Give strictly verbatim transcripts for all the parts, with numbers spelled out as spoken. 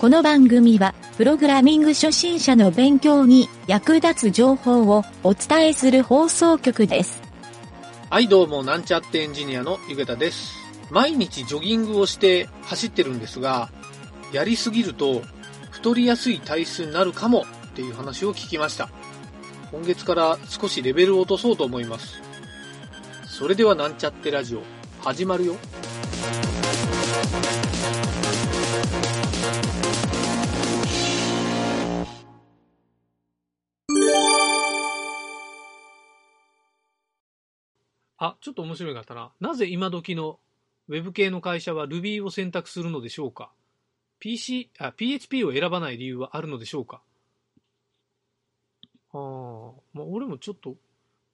この番組はプログラミング初心者の勉強に役立つ情報をお伝えする放送局です。はい、どうもなんちゃってエンジニアのゆげたです。毎日ジョギングをして走ってるんですが、やりすぎると太りやすい体質になるかもっていう話を聞きました。今月から少しレベルを落とそうと思います。それではなんちゃってラジオ始まるよ。あ、ちょっと面白いかったな。なぜ今時の Web 系の会社は Ruby を選択するのでしょうか？ ピーシー、あ、ピーエイチピー を選ばない理由はあるのでしょうか？ああ、まあ、俺もちょっと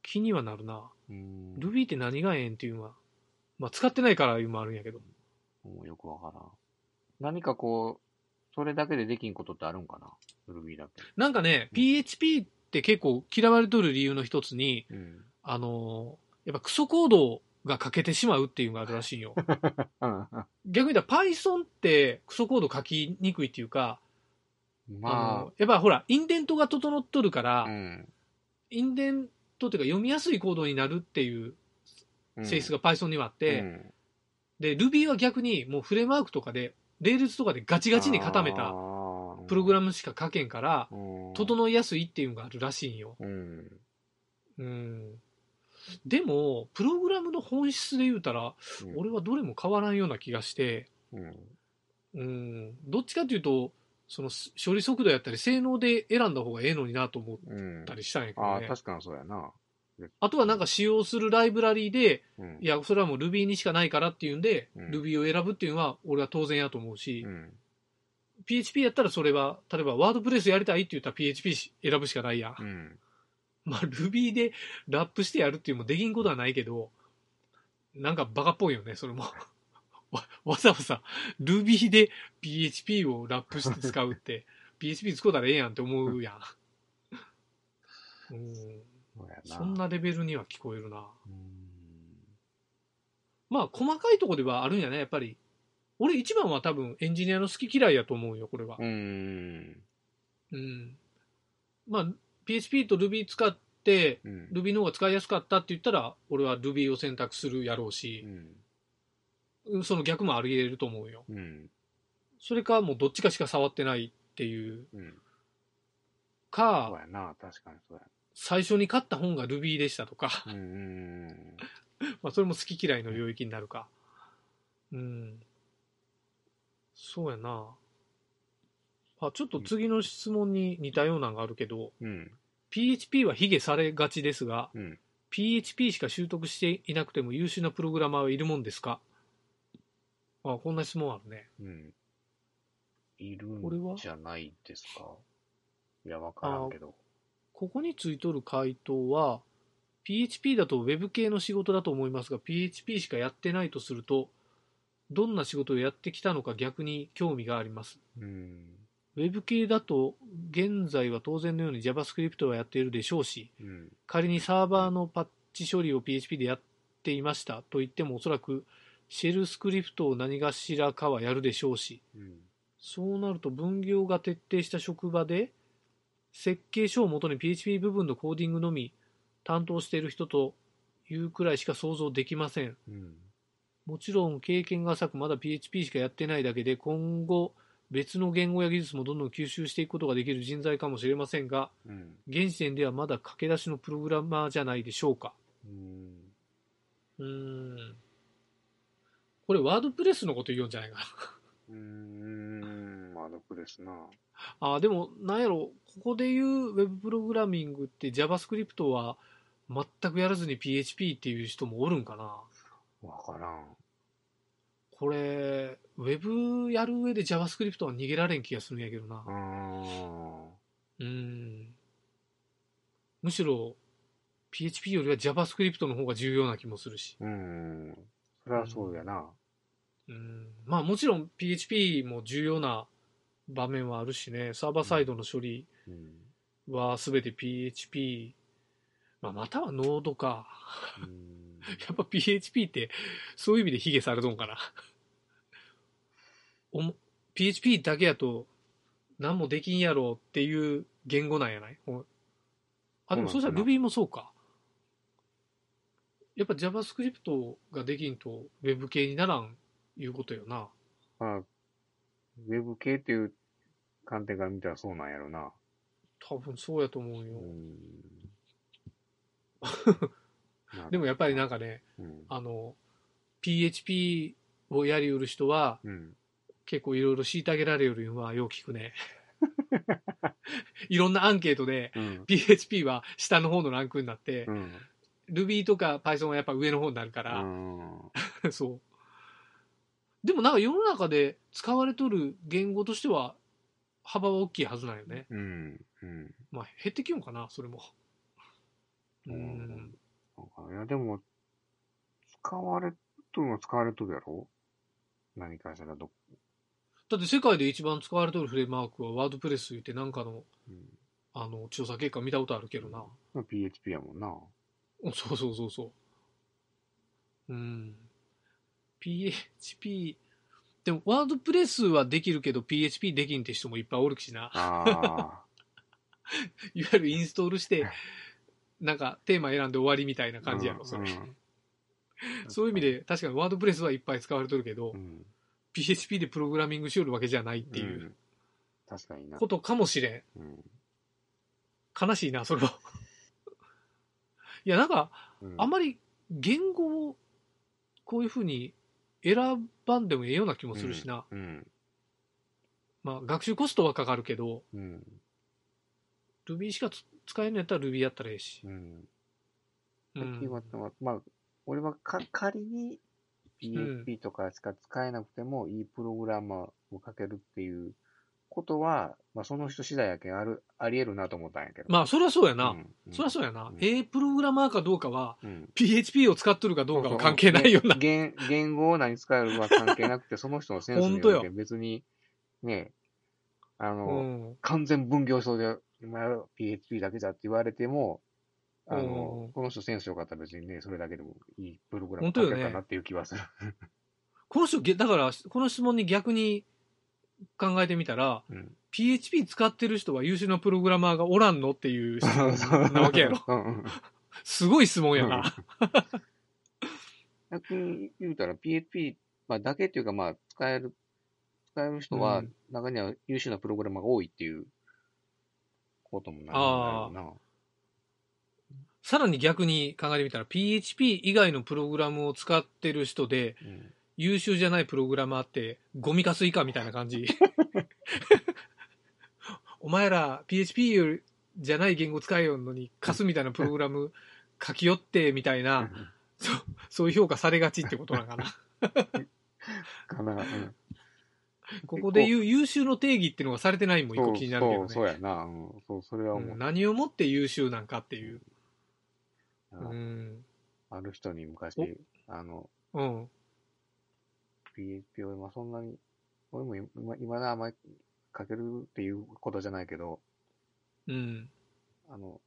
気にはなるな。うん、 Ruby って何がええんっていうのは、まあ、使ってないからいうのもあるんやけど。もうよくわからん。何かこう、それだけでできんことってあるんかな？ Ruby だけ。なんかね、うん、ピーエイチピー って結構嫌われとる理由の一つに、うん、あのー、やっぱクソコードが書けてしまうっていうのがあるらしいよ。逆に言ったら Python ってクソコード書きにくいっていうか、まあ、あのやっぱほらインデントが整っとるから、うん、インデントっていうか読みやすいコードになるっていう性質が Python にはあって、うんうん、で Ruby は逆にもうフレームワークとかで Rails とかでガチガチに固めたプログラムしか書けんから、うん、整いやすいっていうのがあるらしいよ。うん。うんでもプログラムの本質で言うたら、うん、俺はどれも変わらんような気がして、うん、うんどっちかというとその処理速度やったり性能で選んだ方がええのになと思ったりしたんやけどね、うん、あ確かにそうやな。あとはなんか使用するライブラリーで、うん、いやそれはもう Ruby にしかないからっていうんで、うん、Ruby を選ぶっていうのは俺は当然やと思うし、うん、ピーエイチピー やったらそれは例えばワードプレスやりたいって言ったら ピーエイチピー 選ぶしかないや、うんまあ、Ruby でラップしてやるっていうのもできんことはないけど、なんかバカっぽいよね、それも。わ, わざわざ Ruby で ピーエイチピー をラップして使うって、ピーエイチピー 使うたらええやんって思うやん。うんそうやな。そんなレベルには聞こえるな。うんまあ、細かいとこではあるんやね、やっぱり。俺一番は多分エンジニアの好き嫌いやと思うよ、これは。うん。うん。まあ、ピーエイチピー と Ruby 使って、うん、Ruby の方が使いやすかったって言ったら俺は Ruby を選択するやろうし、うん、その逆もあり得ると思うよ、うん、それかもうどっちかしか触ってないっていう、うん、か、そうやな、確かにそうや。最初に買った本が Ruby でしたとかうんうん、うん、まあそれも好き嫌いの領域になるかうん、うん、そうやな。あちょっと次の質問に似たようなのがあるけど、うん、ピーエイチピー は卑下されがちですが、うん、ピーエイチピー しか習得していなくても優秀なプログラマーはいるもんですか？あこんな質問あるね、うん、いるんじゃないですか。いや分からんけど、ここについとる回答は ピーエイチピー だと Web 系の仕事だと思いますが ピーエイチピー しかやってないとするとどんな仕事をやってきたのか逆に興味があります、うんウェブ系だと現在は当然のように JavaScript はやっているでしょうし、うん、仮にサーバーのパッチ処理を ピーエイチピー でやっていましたと言ってもおそらくシェルスクリプトを何がしらかはやるでしょうし、うん、そうなると分業が徹底した職場で設計書をもとに ピーエイチピー 部分のコーディングのみ担当している人というくらいしか想像できません、うん、もちろん経験が浅くまだ ピーエイチピー しかやってないだけで今後別の言語や技術もどんどん吸収していくことができる人材かもしれませんが、うん、現時点ではまだ駆け出しのプログラマーじゃないでしょうか。うーん。うーんこれワードプレスのこと言うんじゃないかな。うーんワードプレスな。あでもなんやろここで言うウェブプログラミングって JavaScript は全くやらずに ピーエイチピー っていう人もおるんかな。わからん。これウェブやる上で JavaScript は逃げられん気がするんやけどな。うーんむしろ ピーエイチピー よりは JavaScript の方が重要な気もするし。うんそれはそうやな。うんうんまあもちろん ピーエイチピー も重要な場面はあるしね。サーバーサイドの処理は全て ピーエイチピー、まあ、またはノードか。うんやっぱ ピーエイチピー ってそういう意味で卑下されとんかな。ピーエイチピー だけやと何もできんやろっていう言語なんやない？あ、でもそうしたら Ruby もそうか。やっぱ JavaScript ができんと Web 系にならんいうことよな。まあ、Web 系っていう観点から見たらそうなんやろな。多分そうやと思うよ。うんでもやっぱりなんかね、うん、あの、ピーエイチピー をやりうる人は、うん、結構いろいろ虐げられるのはよう聞くね。いろんなアンケートで、うん、ピーエイチピー は下の方のランクになって、うん、Ruby とか Python はやっぱ上の方になるから、うん、そう。でもなんか世の中で使われとる言語としては幅は大きいはずなんよね。うんうん。まあ減ってきようかなそれも。うん。うん、いやでも使われとるのは使われとるやろ。何かしらどこ。だって世界で一番使われとるフレームワークはワードプレスってなんかの、うん、あの調査結果見たことあるけどな。うん、ピーエイチピー やもんな。そうそうそうそう。うん。ピーエイチピー でもワードプレスはできるけど ピーエイチピー できんって人もいっぱいおるしな。あいわゆるインストールしてなんかテーマ選んで終わりみたいな感じやろそれ、うんうん、そういう意味で確かにワードプレスはいっぱい使われてるけど、うん、ピーエイチピー でプログラミングしよるわけじゃないっていうことかもしれん、うん、悲しいなそれは。いやなんか、うん、あまり言語をこういうふうに選ばんでもええような気もするしな、うんうん、まあ学習コストはかかるけど、うん、Ruby しか使えんのやったら Ruby やったらええし、うんうん、まあ俺はか仮に ピーエイチピー とかしか使えなくてもいいプログラマーをかけるっていうことは、まあ、その人次第やけんあるありえるなと思ったんやけど。まあそれはそうやな、うんうん、それはそうやな、うん、A プログラマーかどうかは、うん、ピーエイチピー を使っとるかどうかは関係ないよな。言語を何使えるかは関係なくてその人のセンスによって別にねあの、うん、完全分業層で今やる ピーエイチピー だけだって言われてもあの、うん、この人センスよかったら別にねそれだけでもいいプログラマーかけたなっていう気はする、ね、この人だからこの質問に逆に考えてみたら、うん、ピーエイチピー 使ってる人は優秀なプログラマーがおらんのっていう質問なわけやろ。うん、うん、すごい質問やな。逆に言うたら ピーエイチピー、まあ、だけっていうかまあ使える使える人は中には優秀なプログラマーが多いっていうこともなるんだろうな。さらに逆に考えてみたら ピーエイチピー 以外のプログラムを使ってる人で、うん、優秀じゃないプログラマーってゴミかす以下みたいな感じ。お前ら ピーエイチピー じゃない言語使えよんのにカスみたいなプログラム書き寄ってみたいなそ, そういう評価されがちってことなのかな。かな、うん、ここで言う優秀の定義っていうのがされてないもん一個気になるけどね。そうそうやな、うん、そうそれは思う、うん、何をもって優秀なんかっていう。あ、うん、ある人に昔あの、うん、ピーエイチピー を今そんなに、俺も今、今なあまり書けるっていうことじゃないけど、うん。あの、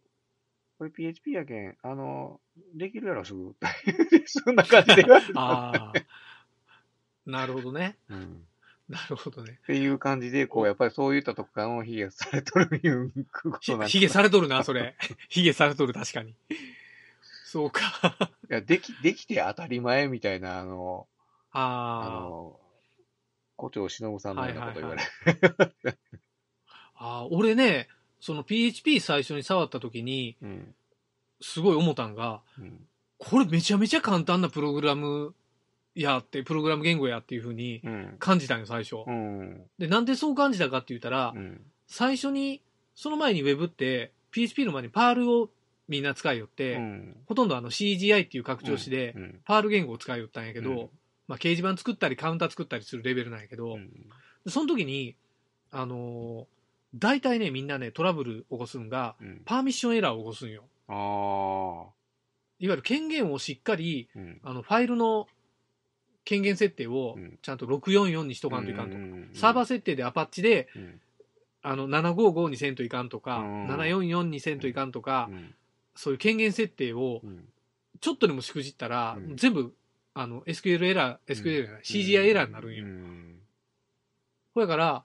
これ ピーエイチピー やけん、あの、できるやろ、すぐ。そんな感じで言われてた。ああ。なるほどね。うん。なるほどね。っていう感じで、こう、やっぱりそういったとこからもヒゲされとるいうことなんです。ヒゲされとるな、それ。ヒゲされとる、確かに。そうか。いや、でき、できて当たり前みたいな、あの、ああの胡蝶忍さんのようなこと言われる、はいはい、あ俺ねその ピーエイチピー 最初に触った時に、うん、すごい思ったんが、うん、これめちゃめちゃ簡単なプログラムやってプログラム言語やっていう風に感じたんよ最初、うん、でなんでそう感じたかって言ったら、うん、最初にその前に Web って ピーエイチピー の前にパールをみんな使いよって、うん、ほとんどあの シージーアイ っていう拡張子でパール言語を使いよったんやけど、うん、まあ、掲示板作ったりカウンター作ったりするレベルなんやけど、うん、その時に、あのー、大体ねみんなねトラブル起こすんが、うん、パーミッションエラーを起こすんよ。あいわゆる権限をしっかり、うん、あのファイルの権限設定をちゃんとろくよんよんにしとかんといかんとか、うん、サーバー設定でアパッチで、うん、あのななごーごーにせんといかんとか、うん、ななよんよんにせんといかんとか、うん、そういう権限設定をちょっとでもしくじったら、うん、全部あの エスキューエル エラー、エスキューエル エラー、シージーアイ エラーになるんよ。これから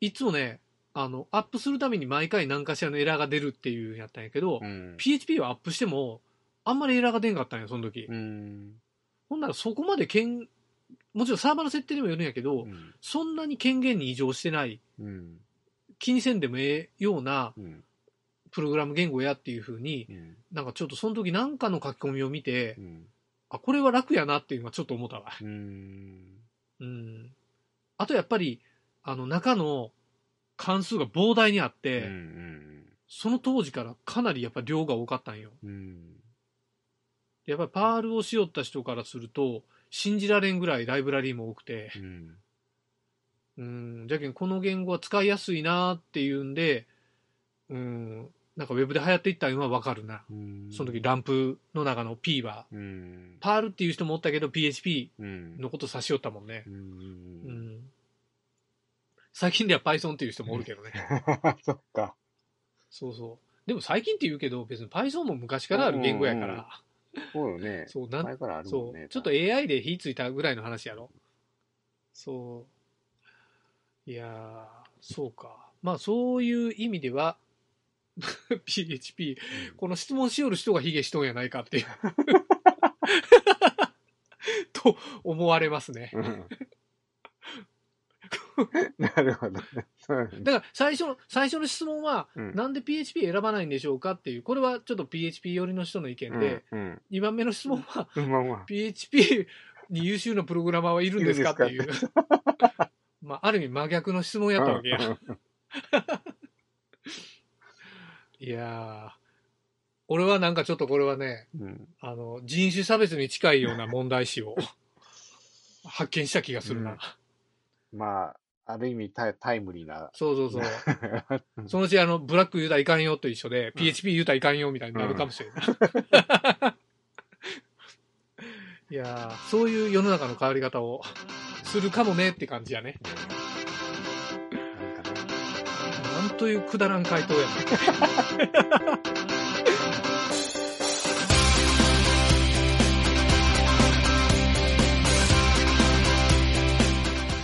いつもねあのアップするために毎回何かしらのエラーが出るっていうんやったんやけど、うん、ピーエイチピー はアップしてもあんまりエラーが出んかったんやその時、うん、ほんならそこまでけんもちろんサーバーの設定にもよるんやけど、うん、そんなに権限に異常してない、うん、気にせんでもええような、うん、プログラム言語やっていう風に、うん、なんかちょっとその時何かの書き込みを見て、うん、あこれは楽やなっていうのはちょっと思ったわ。うん、うん、あとやっぱりあの中の関数が膨大にあって、うんうん、その当時からかなりやっぱ量が多かったんよ、うん、やっぱりパールをしよった人からすると信じられんぐらいライブラリーも多くて、うん、うんじゃけんこの言語は使いやすいなっていうんで、うん、なんかウェブで流行っていったのは分かるな、うん、その時ランプの中の P は、うん、パールっていう人もおったけど ピーエイチピー のこと指しよったもんね、うんうんうん、最近では Python っていう人もおるけどね、うん、そっかそうそうでも最近って言うけど別に Python も昔からある言語やから、うんうんそうよね。そうなん前からあるもんね。そうちょっと エーアイ で火ついたぐらいの話やろ。そういやーそうか。まあそういう意味ではピーエイチピー、うん、この質問しよる人がヒゲしとんやないかっていうと思われますね。うん、なるほど、ね。だから最初の最初の質問は、うん、なんで ピーエイチピー 選ばないんでしょうかっていうこれはちょっと ピーエイチピー 寄りの人の意見で、うんうん、にばんめの質問は、うん、ピーエイチピー に優秀なプログラマーはいるんですかっていうまあある意味真逆の質問やったわけや、うんうん、いやー俺はなんかちょっとこれはね、うん、あの人種差別に近いような問題視を発見した気がするな、うん、まあある意味タイ、 タイムリーな。そうそうそう。そのうち、あの、ブラック言うたらいかんよと一緒で、うん、ピーエイチピー 言うたらいかんよみたいになるかもしれない。うん、いやー、そういう世の中の変わり方をするかもねって感じやね。なんというくだらん回答やね。